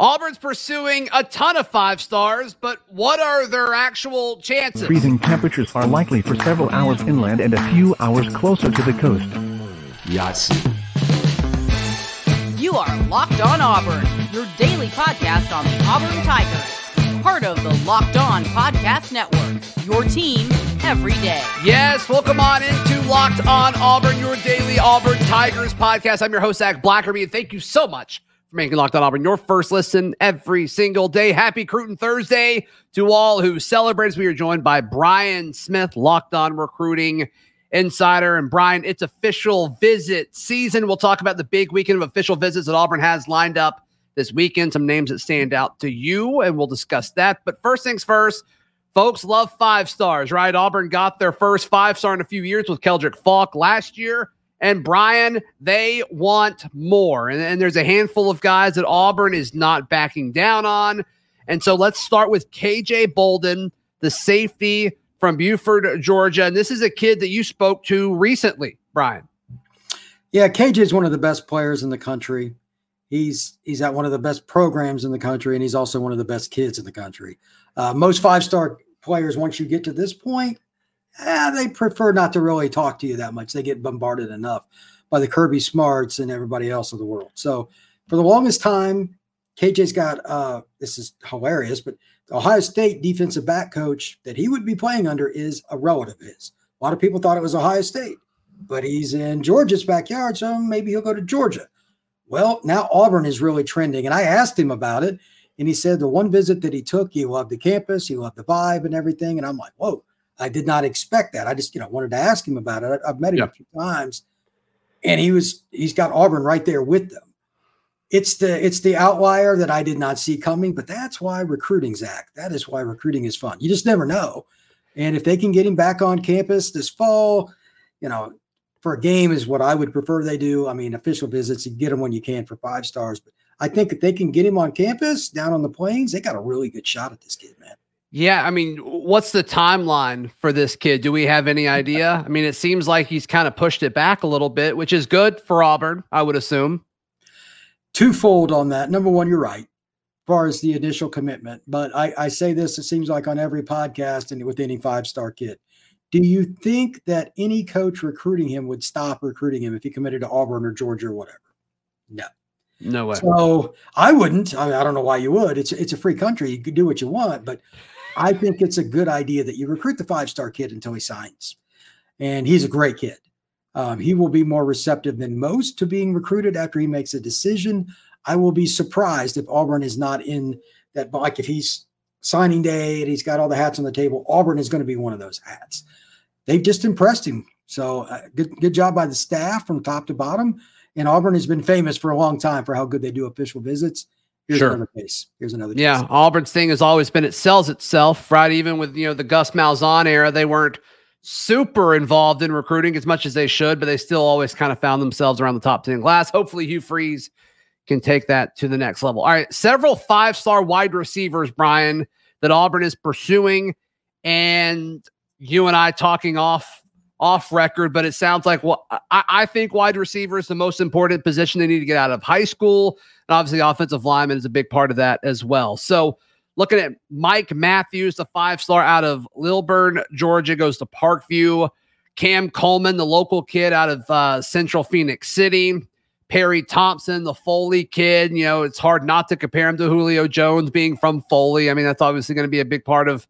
Auburn's pursuing a ton of five stars, but what are their actual chances? Freezing temperatures are likely for several hours inland and a few hours closer to the coast. Yes. You are Locked on Auburn, your daily podcast on the Auburn Tigers. Part of the Locked on Podcast Network, your team every day. Yes, welcome on into Locked on Auburn, your daily Auburn Tigers podcast. I'm your host, Zach Blackerby, and thank you so much for making Locked on Auburn your first listen every single day. Happy Cruton Thursday to all who celebrate. We are joined by Brian Smith, Locked on Recruiting Insider. And Brian, it's official visit season. We'll talk about the big weekend of official visits that Auburn has lined up this weekend, some names that stand out to you, and we'll discuss that. But first things first, folks love five stars, right? Auburn got their first five-star in a few years with Keldrick Falk last year. And Brian, they want more. And there's a handful of guys that Auburn is not backing down on. And so let's start with KJ Bolden, the safety from Buford, Georgia. And this is a kid that you spoke to recently, Brian. Yeah, KJ is one of the best players in the country. He's at one of the best programs in the country, and he's also one of the best kids in the country. Most five-star players, once you get to this point, they prefer not to really talk to you that much. They get bombarded enough by the Kirby Smarts and everybody else in the world. So for the longest time, KJ's got, this is hilarious, but the Ohio State defensive back coach that he would be playing under is a relative of his. A lot of people thought it was Ohio State, but he's in Georgia's backyard, so maybe he'll go to Georgia. Well, now Auburn is really trending, and I asked him about it, and he said the one visit that he took, he loved the campus, he loved the vibe and everything, and I'm like, whoa. I did not expect that. I just, wanted to ask him about it. I've met him a few times, and he's got Auburn right there with them. It's the outlier that I did not see coming, but that's why recruiting, Zach, that is why recruiting is fun. You just never know. And if they can get him back on campus this fall, for a game is what I would prefer they do. I mean, official visits, you get them when you can for five stars. But I think if they can get him on campus down on the plains, they got a really good shot at this kid, man. Yeah, I mean, what's the timeline for this kid? Do we have any idea? I mean, it seems like he's kind of pushed it back a little bit, which is good for Auburn, I would assume. Twofold on that. Number one, you're right, as far as the initial commitment. But I say this, it seems like on every podcast and with any five-star kid. Do you think that any coach recruiting him would stop recruiting him if he committed to Auburn or Georgia or whatever? No. No way. So I wouldn't. I mean, I don't know why you would. It's a free country. You could do what you want, but I think it's a good idea that you recruit the five-star kid until he signs. And he's a great kid. He will be more receptive than most to being recruited after he makes a decision. I will be surprised if Auburn is not in that. Like if he's signing day and he's got all the hats on the table, Auburn is going to be one of those hats. They've just impressed him. So good job by the staff from top to bottom. And Auburn has been famous for a long time for how good they do official visits. Here's another case. Yeah, Auburn's thing has always been it sells itself, right? Even with, the Gus Malzahn era, they weren't super involved in recruiting as much as they should, but they still always kind of found themselves around the top 10 class. Hopefully Hugh Freeze can take that to the next level. All right, several five-star wide receivers, Brian, that Auburn is pursuing, and you and I talking off record, but it sounds like, well, I think wide receiver is the most important position they need to get out of high school. And obviously offensive lineman is a big part of that as well. So looking at Mike Matthews, the five-star out of Lilburn, Georgia, goes to Parkview. Cam Coleman, the local kid out of Central Phoenix City. Perry Thompson, the Foley kid. It's hard not to compare him to Julio Jones being from Foley. I mean, that's obviously going to be a big part of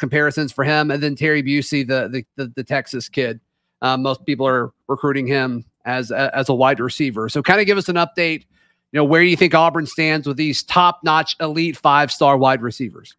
comparisons for him, and then Terry Busey, the Texas kid. Most people are recruiting him as a wide receiver. So kind of give us an update, where you think Auburn stands with these top-notch elite five-star wide receivers.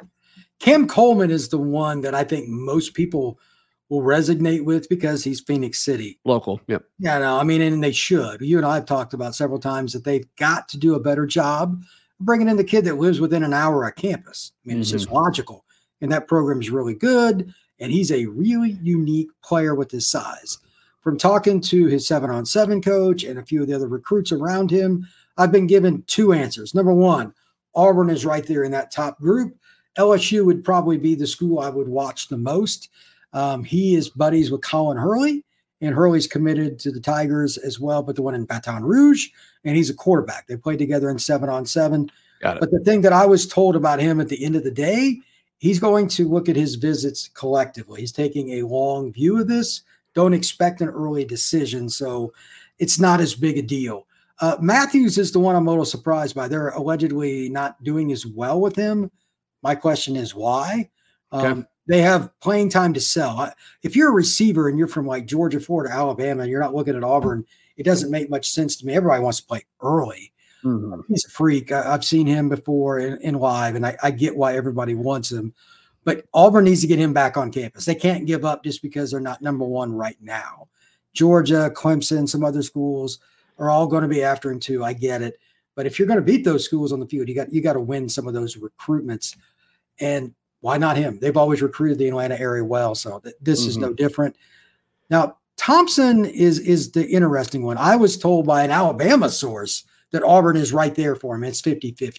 Cam Coleman is the one that I think most people will resonate with because he's Phoenix City. Local, yep. Yeah, no, I mean, and they should. You and I have talked about several times that they've got to do a better job bringing in the kid that lives within an hour of campus. I mean, it's just logical. And that program is really good, and he's a really unique player with his size. From talking to his 7-on-7 coach and a few of the other recruits around him, I've been given two answers. Number one, Auburn is right there in that top group. LSU would probably be the school I would watch the most. He is buddies with Colin Hurley, and Hurley's committed to the Tigers as well, but the one in Baton Rouge, and he's a quarterback. They played together in 7-on-7. But the thing that I was told about him at the end of the day, he's going to look at his visits collectively. He's taking a long view of this. Don't expect an early decision. So it's not as big a deal. Matthews is the one I'm a little surprised by. They're allegedly not doing as well with him. My question is why? They have playing time to sell. If you're a receiver and you're from like Georgia, Florida, Alabama, and you're not looking at Auburn, it doesn't make much sense to me. Everybody wants to play early. He's a freak. I've seen him before in live, and I get why everybody wants him. But Auburn needs to get him back on campus. They can't give up just because they're not number one right now. Georgia, Clemson, some other schools are all going to be after him too. I get it. But if you're going to beat those schools on the field, you got to win some of those recruitments. And why not him? They've always recruited the Atlanta area well, so this is no different. Now, Thompson is the interesting one. I was told by an Alabama source that Auburn is right there for him. It's 50-50.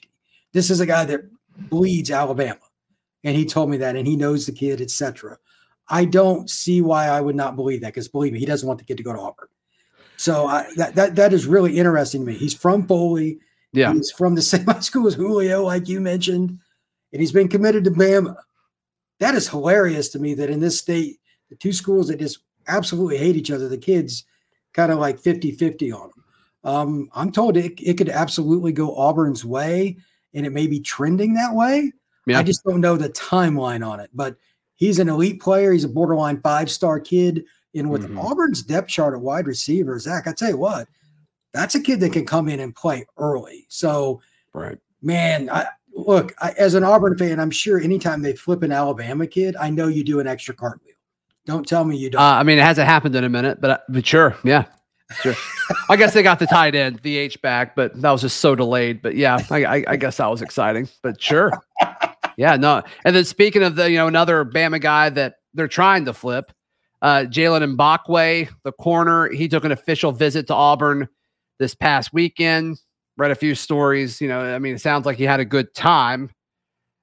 This is a guy that bleeds Alabama, and he told me that, and he knows the kid, etc. I don't see why I would not believe that, because believe me, he doesn't want the kid to go to Auburn. So that is really interesting to me. He's from Foley. Yeah. He's from the same high school as Julio, like you mentioned, and he's been committed to Bama. That is hilarious to me that in this state, the two schools that just absolutely hate each other, the kids kind of like 50-50 on them. I'm told it could absolutely go Auburn's way, and it may be trending that way. Yeah. I just don't know the timeline on it, but he's an elite player. He's a borderline five-star kid. And with Auburn's depth chart at wide receiver, Zach, I tell you what, that's a kid that can come in and play early. So, man, look, as an Auburn fan, I'm sure anytime they flip an Alabama kid, I know you do an extra cartwheel. Don't tell me you don't. I mean, it hasn't happened in a minute, but sure, yeah. Sure. I guess they got the tight end, the H-back, but that was just so delayed. But yeah, I guess that was exciting. But sure. Yeah, no. And then speaking of another Bama guy that they're trying to flip, Jaylen Mbakwe, the corner, he took an official visit to Auburn this past weekend. Read a few stories. It sounds like he had a good time.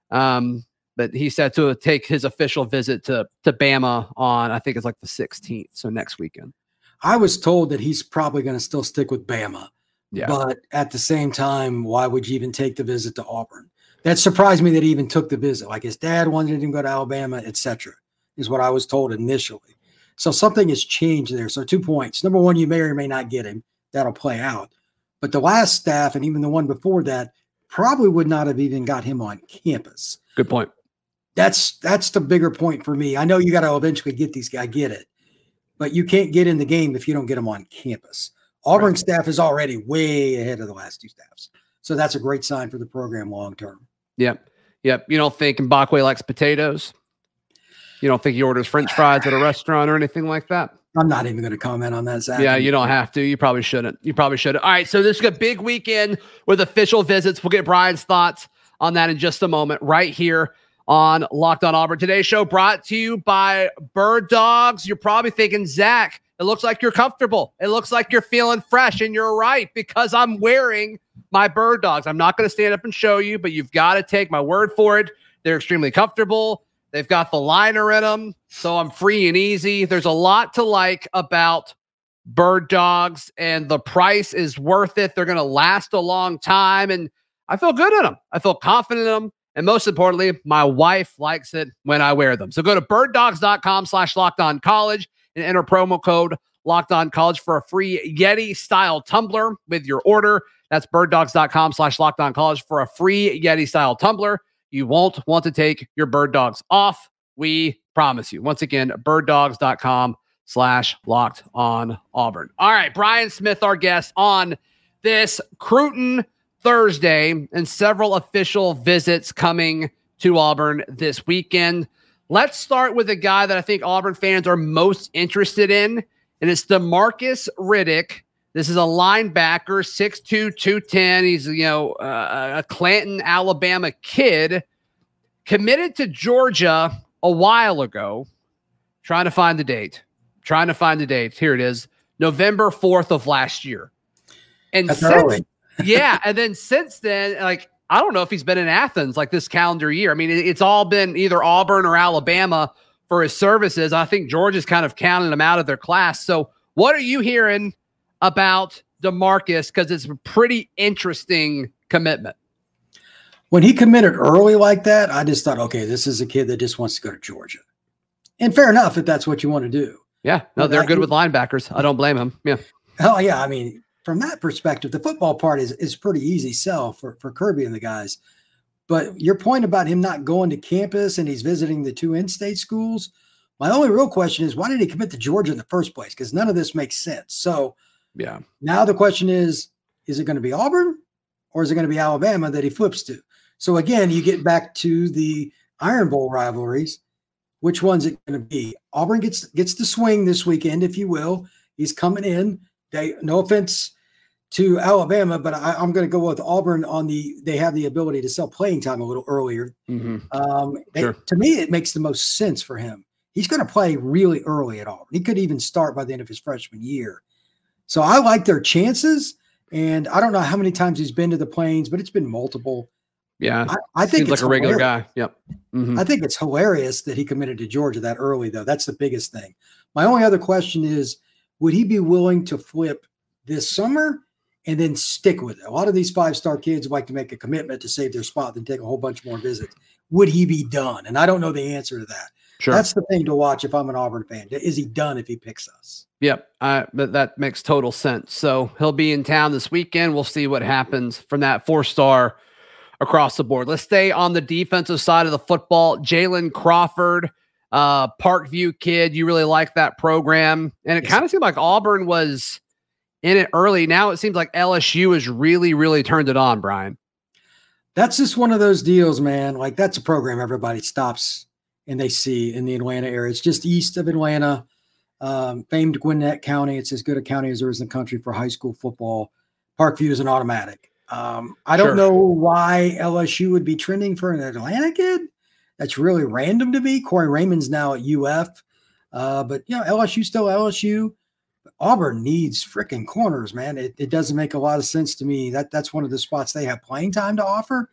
But he said to take his official visit to Bama on, I think it's like the 16th, so next weekend. I was told that he's probably going to still stick with Bama, but at the same time, why would you even take the visit to Auburn? That surprised me that he even took the visit. Like his dad wanted him to go to Alabama, etc., is what I was told initially. So something has changed there. So 2 points. Number one, you may or may not get him. That'll play out. But the last staff and even the one before that probably would not have even got him on campus. Good point. That's the bigger point for me. I know you got to eventually get these guys. I get it. But you can't get in the game if you don't get them on campus. Auburn staff is already way ahead of the last two staffs. So that's a great sign for the program long-term. Yep. You don't think Mbakwe likes potatoes? You don't think he orders French fries at a restaurant or anything like that? I'm not even going to comment on that, Zach. Yeah, you don't have to. You probably shouldn't. All right, so this is a big weekend with official visits. We'll get Brian's thoughts on that in just a moment right here on Locked on Auburn. Today's show brought to you by Bird Dogs. You're probably thinking, Zach, it looks like you're comfortable. It looks like you're feeling fresh, and you're right, because I'm wearing my Bird Dogs. I'm not going to stand up and show you, but you've got to take my word for it. They're extremely comfortable. They've got the liner in them, so I'm free and easy. There's a lot to like about Bird Dogs, and the price is worth it. They're going to last a long time, and I feel good in them. I feel confident in them. And most importantly, my wife likes it when I wear them. So go to birddogs.com/LockedOnCollege and enter promo code LockedOnCollege for a free Yeti-style tumbler with your order. That's birddogs.com/LockedOnCollege for a free Yeti-style tumbler. You won't want to take your Bird Dogs off. We promise you. Once again, birddogs.com/LockedOnAuburn. All right, Brian Smith, our guest on this Crouton Thursday, and several official visits coming to Auburn this weekend. Let's start with a guy that I think Auburn fans are most interested in, and it's DeMarcus Riddick. This is a linebacker, 6'2", 210. He's, a Clanton, Alabama kid, committed to Georgia a while ago. Trying to find the date. Here it is, November 4th of last year. And that's early. Yeah, and then since then, I don't know if he's been in Athens this calendar year. I mean, it's all been either Auburn or Alabama for his services. I think Georgia's kind of counting him out of their class. So what are you hearing about DeMarcus? Because it's a pretty interesting commitment. when he committed early like that, I just thought, okay, this is a kid that just wants to go to Georgia. And fair enough if that's what you want to do. Yeah, no, they're good with linebackers. I don't blame him. Yeah. Oh, yeah. I mean, from that perspective, the football part is pretty easy sell for Kirby and the guys. But your point about him not going to campus and he's visiting the two in-state schools, my only real question is, why did he commit to Georgia in the first place? Because none of this makes sense. So yeah, now the question is it going to be Auburn or is it going to be Alabama that he flips to? So again, you get back to the Iron Bowl rivalries. Which one's it going to be? Auburn gets the swing this weekend, if you will. He's coming in. No offense to Alabama, but I'm going to go with Auburn on they have the ability to sell playing time a little earlier. Mm-hmm. Sure. To me, it makes the most sense for him. He's going to play really early at Auburn. He could even start by the end of his freshman year. So I like their chances, and I don't know how many times he's been to the Plains, but it's been multiple. Yeah, I think he's like a regular guy. Yep. Mm-hmm. I think it's hilarious that he committed to Georgia that early, though. That's the biggest thing. My only other question is, would he be willing to flip this summer and then stick with it? A lot of these five-star kids like to make a commitment to save their spot, then take a whole bunch more visits. Would he be done? And I don't know the answer to that. Sure. That's the thing to watch if I'm an Auburn fan. Is he done if he picks us? Yep, that makes total sense. So he'll be in town this weekend. We'll see what happens from that four-star across the board. Let's stay on the defensive side of the football. Jalen Crawford, Parkview kid. You really like that program. And it kind of seemed like Auburn was in it early. Now it seems like LSU has really, really turned it on, Brian. That's just one of those deals, man. Like, that's a program everybody stops and they see in the Atlanta area. It's just east of Atlanta, famed Gwinnett County. It's as good a county as there is in the country for high school football. Parkview is an automatic. I don't know why LSU would be trending for an Atlanta kid. That's really random to me. Corey Raymond's now at UF. But, you know, LSU still LSU. Auburn needs freaking corners, man. It doesn't make a lot of sense to me. That's one of the spots they have playing time to offer.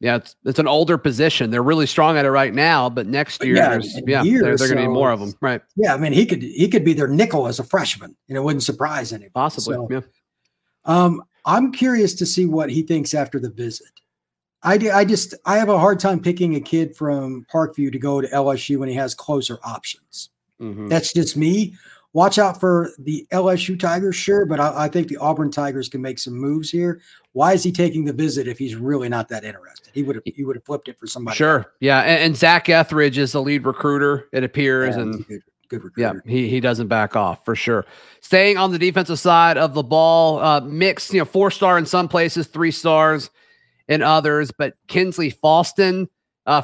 Yeah, it's an older position. They're really strong at it right now, but next year, they're going to need more of them. Right. Yeah, I mean, he could be their nickel as a freshman, and it wouldn't surprise anybody. Possibly, so, yeah. I'm curious to see what he thinks after the visit. I have a hard time picking a kid from Parkview to go to LSU when he has closer options. Mm-hmm. That's just me. Watch out for the LSU Tigers, sure, but I think the Auburn Tigers can make some moves here. Why is he taking the visit if he's really not that interested? He would have flipped it for somebody. Sure, else. Yeah, and Zach Etheridge is the lead recruiter, it appears, and recruiter. Yeah, he doesn't back off for sure. Staying on the defensive side of the ball, mixed, you know, 4-star in some places, 3 stars in others. But Kinsley Faustin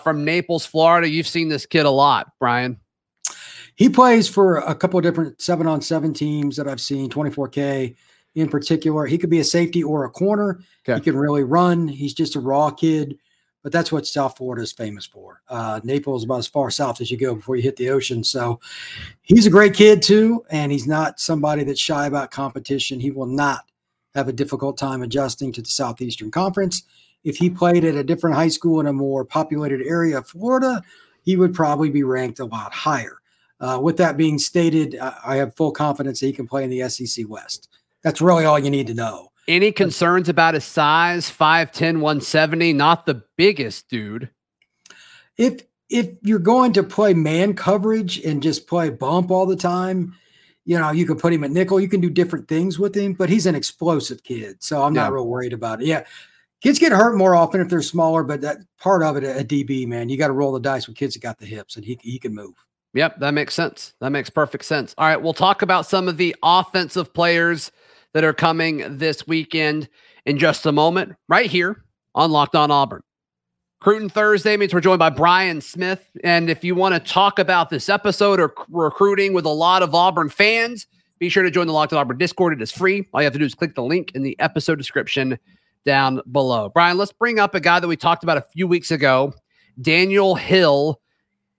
from Naples, Florida, you've seen this kid a lot, Brian. He plays for a couple of different 7-on-7 teams that I've seen, 24K in particular. He could be a safety or a corner. Okay. He can really run. He's just a raw kid, but that's what South Florida is famous for. Naples is about as far south as you go before you hit the ocean. So he's a great kid too, and he's not somebody that's shy about competition. He will not have a difficult time adjusting to the Southeastern Conference. If he played at a different high school in a more populated area of Florida, he would probably be ranked a lot higher. With that being stated, I have full confidence that he can play in the SEC West. That's really all you need to know. Any concerns about his size? 5'10", 170, not the biggest dude. If you're going to play man coverage and just play bump all the time, you know, you can put him at nickel. You can do different things with him, but he's an explosive kid, so I'm not real worried about it. Yeah, kids get hurt more often if they're smaller, but that part of it, a DB, man, you got to roll the dice with kids that got the hips, and he can move. Yep, that makes sense. That makes perfect sense. All right, we'll talk about some of the offensive players that are coming this weekend in just a moment, right here on Locked on Auburn. Recruiting Thursday means we're joined by Brian Smith. And if you want to talk about this episode or recruiting with a lot of Auburn fans, be sure to join the Locked on Auburn Discord. It is free. All you have to do is click the link in the episode description down below. Brian, let's bring up a guy that we talked about a few weeks ago, Daniel Hill.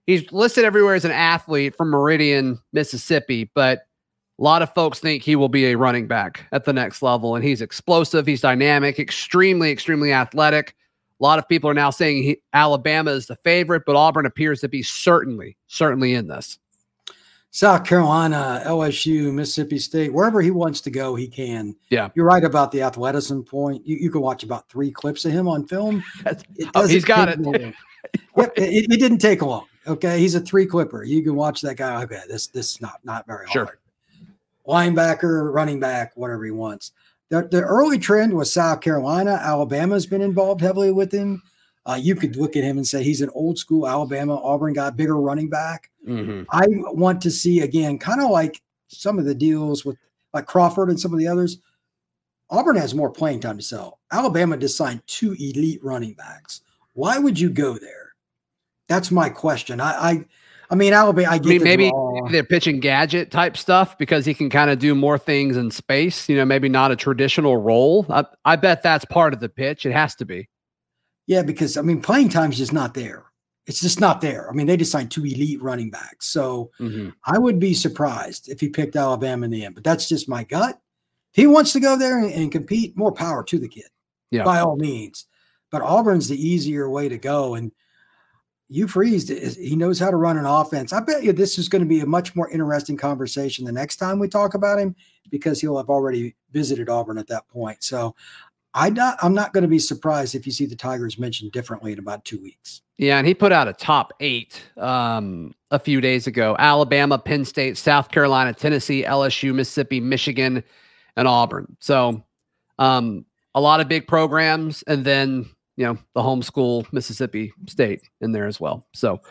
He's listed everywhere as an athlete from Meridian, Mississippi, but a lot of folks think he will be a running back at the next level, and he's explosive. He's dynamic, extremely, extremely athletic. A lot of people are now saying Alabama is the favorite, but Auburn appears to be certainly in this. South Carolina, LSU, Mississippi State, wherever he wants to go, he can. Yeah. You're right about the athleticism point. You can watch about three clips of him on film. He's got it. Yep, it didn't take long. Okay. He's a three clipper. You can watch that guy. Okay. This is not very hard. Sure. Linebacker, running back, whatever he wants. The early trend was South Carolina. Alabama's been involved heavily with him. You could look at him and say he's an old school Alabama. Auburn got bigger running back. Mm-hmm. I want to see, again, kind of like some of the deals with like Crawford and some of the others. Auburn has more playing time to sell. Alabama just signed two elite running backs. Why would you go there? That's my question. I mean, Alabama, maybe they're pitching gadget type stuff because he can kind of do more things in space, you know, maybe not a traditional role. I bet that's part of the pitch. It has to be. Yeah, because, I mean, playing time is just not there. It's just not there. I mean, they just signed two elite running backs. So I would be surprised if he picked Alabama in the end, but that's just my gut. If he wants to go there and compete, more power to the kid, by all means. But Auburn's the easier way to go. And Hugh Freeze, he knows how to run an offense. I bet you this is going to be a much more interesting conversation the next time we talk about him because he'll have already visited Auburn at that point. So I'm not going to be surprised if you see the Tigers mentioned differently in about 2 weeks. Yeah, and he put out a top 8 a few days ago. Alabama, Penn State, South Carolina, Tennessee, LSU, Mississippi, Michigan, and Auburn. So a lot of big programs, and then – you know, the homeschool Mississippi State in there as well. So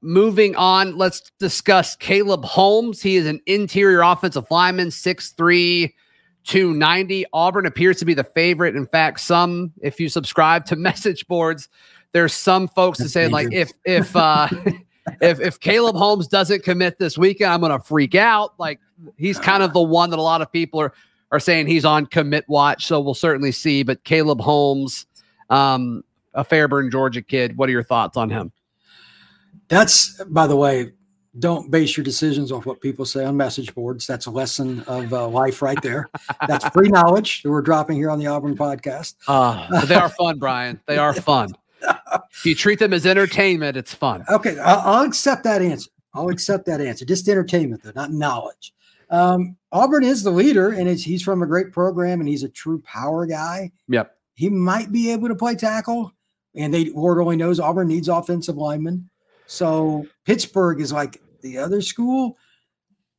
moving on, let's discuss Caleb Holmes. He is an interior offensive lineman, 6'3", 290. Auburn appears to be the favorite. In fact, some, if you subscribe to message boards, there's some folks that say, like, if Caleb Holmes doesn't commit this weekend, I'm going to freak out. Like, he's kind of the one that a lot of people are saying he's on commit watch. So we'll certainly see. But Caleb Holmes, a Fairburn, Georgia kid. What are your thoughts on him? That's, by the way, don't base your decisions off what people say on message boards. That's a lesson of life right there. That's free knowledge that we're dropping here on the Auburn podcast. They are fun, Brian. They are fun. If you treat them as entertainment, it's fun. Okay. I'll accept that answer. I'll accept that answer. Just entertainment, though, not knowledge. Auburn is the leader, and he's from a great program, and he's a true power guy. Yep. He might be able to play tackle, and Ward only knows Auburn needs offensive linemen. So Pittsburgh is like the other school.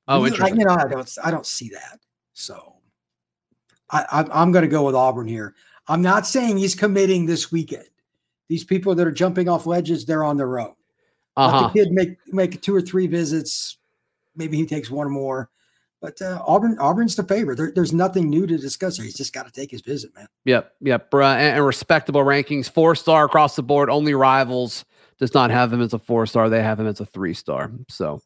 Oh, interesting. I don't see that. So I'm going to go with Auburn here. I'm not saying he's committing this weekend. These people that are jumping off ledges, they're on their own. Let the kid make 2 or 3 visits. Maybe he takes one or more. But Auburn's the favorite. There's nothing new to discuss here. He's just got to take his visit, man. Yep. And respectable rankings, 4-star across the board. Only Rivals does not have him as a 4-star. They have him as a 3-star. So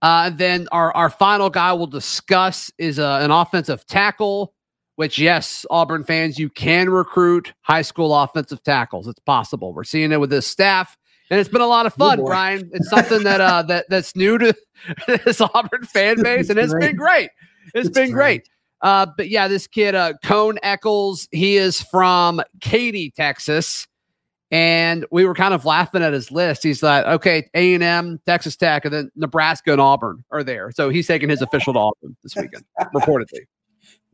then our final guy we'll discuss is an offensive tackle, which, yes, Auburn fans, you can recruit high school offensive tackles. It's possible. We're seeing it with this staff. And it's been a lot of fun, Brian. It's something that that's new to this Auburn fan base, and it's been great. It's been great. But yeah, this kid, Cone Echols, he is from Katy, Texas, and we were kind of laughing at his list. He's like, okay, A&M, Texas Tech, and then Nebraska and Auburn are there. So he's taking his official to Auburn this weekend, reportedly.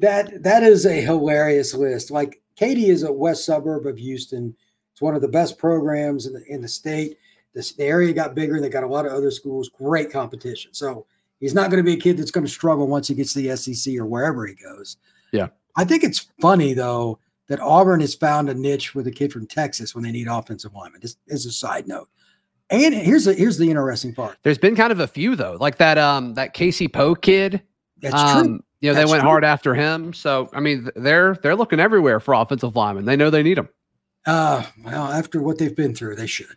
That is a hilarious list. Like, Katy is a west suburb of Houston. It's one of the best programs in the state. The area got bigger, and they got a lot of other schools. Great competition. So he's not going to be a kid that's going to struggle once he gets to the SEC or wherever he goes. Yeah. I think it's funny, though, that Auburn has found a niche with a kid from Texas when they need offensive linemen. Just as a side note. And here's the interesting part. There's been kind of a few, though, like that Casey Poe kid. That's true. You know, they went hard after him. So, I mean, they're looking everywhere for offensive linemen. They know they need them. Well, after what they've been through, they should.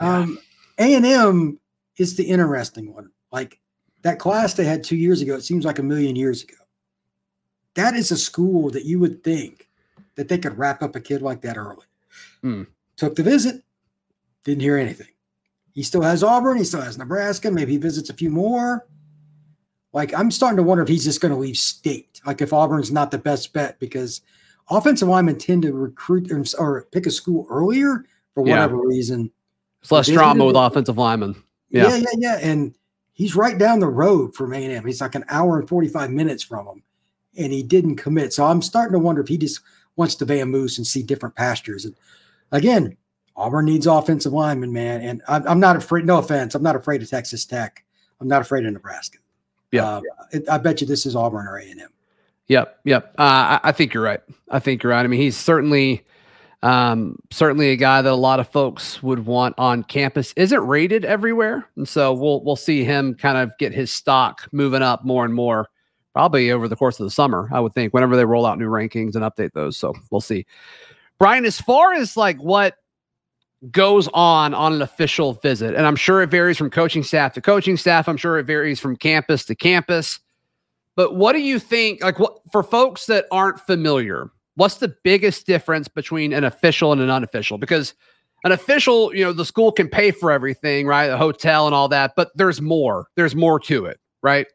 A&M is the interesting one. Like, that class they had 2 years ago, it seems like a million years ago. That is a school that you would think that they could wrap up a kid like that early. Took the visit, didn't hear anything. He still has Auburn. He still has Nebraska. Maybe he visits a few more. Like, I'm starting to wonder if he's just going to leave state. Like, if Auburn's not the best bet, because – offensive linemen tend to recruit or pick a school earlier for whatever reason. It's less drama with offensive linemen. Yeah. And he's right down the road from A&M. He's like an hour and 45 minutes from him, and he didn't commit. So I'm starting to wonder if he just wants to vamoose and see different pastures. And again, Auburn needs offensive linemen, man. And I'm not afraid. No offense, I'm not afraid of Texas Tech. I'm not afraid of Nebraska. I bet you this is Auburn or A&M. Yep. I think you're right. I mean, he's certainly a guy that a lot of folks would want on campus. Isn't rated everywhere, and so we'll see him kind of get his stock moving up more and more, probably over the course of the summer, I would think, whenever they roll out new rankings and update those. So we'll see. Brian, as far as like what goes on an official visit, and I'm sure it varies from coaching staff to coaching staff, I'm sure it varies from campus to campus, but what do you think, like, what, for folks that aren't familiar, what's the biggest difference between an official and an unofficial? Because an official, you know, the school can pay for everything, right? The hotel and all that, but there's more to it, right?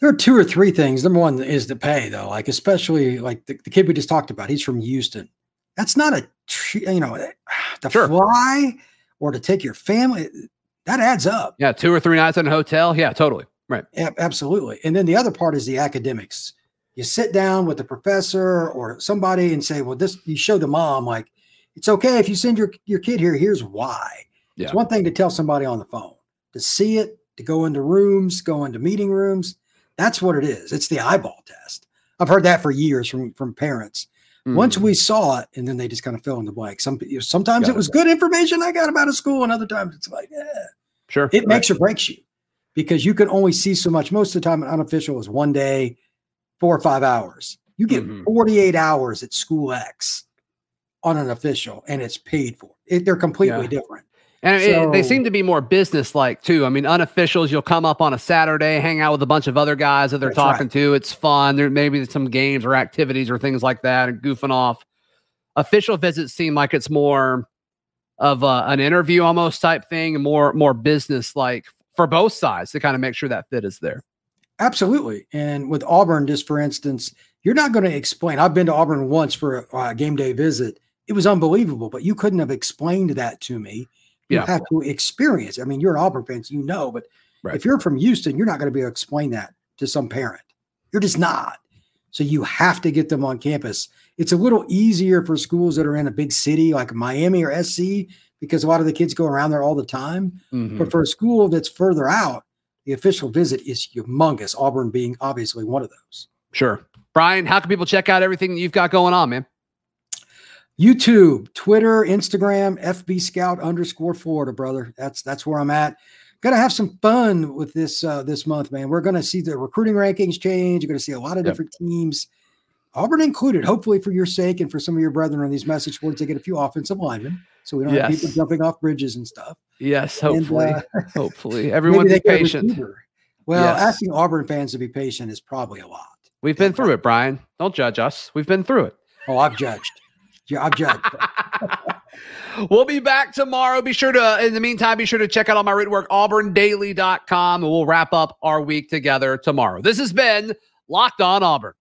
There are two or three things. Number one is the pay, though, like, especially like the kid we just talked about, he's from Houston. That's not a, you know, to sure. fly or to take your family, that adds up. Yeah. 2 or 3 nights in a hotel. Yeah, totally. Right. Yeah, absolutely. And then the other part is the academics. You sit down with the professor or somebody and say, well, this, you show the mom, like, it's okay if you send your kid here, here's why. Yeah. It's one thing to tell somebody on the phone, to see it, to go into rooms, go into meeting rooms. That's what it is. It's the eyeball test. I've heard that for years from parents. Once we saw it, and then they just kind of fill in the blank. Sometimes it was good information I got about a school, and other times it's like, yeah. Sure. It makes or breaks you, because you can only see so much. Most of the time, an unofficial is one day, 4 or 5 hours. You get 48 hours at School X on an official, and it's paid for. They're completely different. And they seem to be more business-like, too. I mean, unofficials, you'll come up on a Saturday, hang out with a bunch of other guys that they're talking to. It's fun. There may be some games or activities or things like that, and goofing off. Official visits seem like it's more of an interview almost type thing, and more business-like for both sides to kind of make sure that fit is there. Absolutely. And with Auburn, just for instance, you're not going to explain. I've been to Auburn once for a game day visit. It was unbelievable, but you couldn't have explained that to me. You have to experience. I mean, you're an Auburn fan, so you know, but if you're from Houston, you're not going to be able to explain that to some parent. You're just not. So you have to get them on campus. It's a little easier for schools that are in a big city like Miami or SC, because a lot of the kids go around there all the time. But for a school that's further out, the official visit is humongous, Auburn being obviously one of those. Sure. Brian, how can people check out everything that you've got going on, man? YouTube, Twitter, Instagram, FBScout_Florida, brother. That's where I'm at. Gonna have some fun with this this month, man. We're gonna see the recruiting rankings change. You're gonna see a lot of different teams, Auburn included. Hopefully, for your sake and for some of your brethren on these message boards, they get a few offensive linemen, so we don't have people jumping off bridges and stuff. Yes, hopefully, hopefully, everyone be patient. Well, asking Auburn fans to be patient is probably a lot. We've been through it, Brian. Don't judge us. We've been through it. Oh, I've judged. Yeah, I'm Jack. We'll be back tomorrow. Be sure to, in the meantime, be sure to check out all my written work, auburndaily.com, and we'll wrap up our week together tomorrow. This has been Locked on Auburn.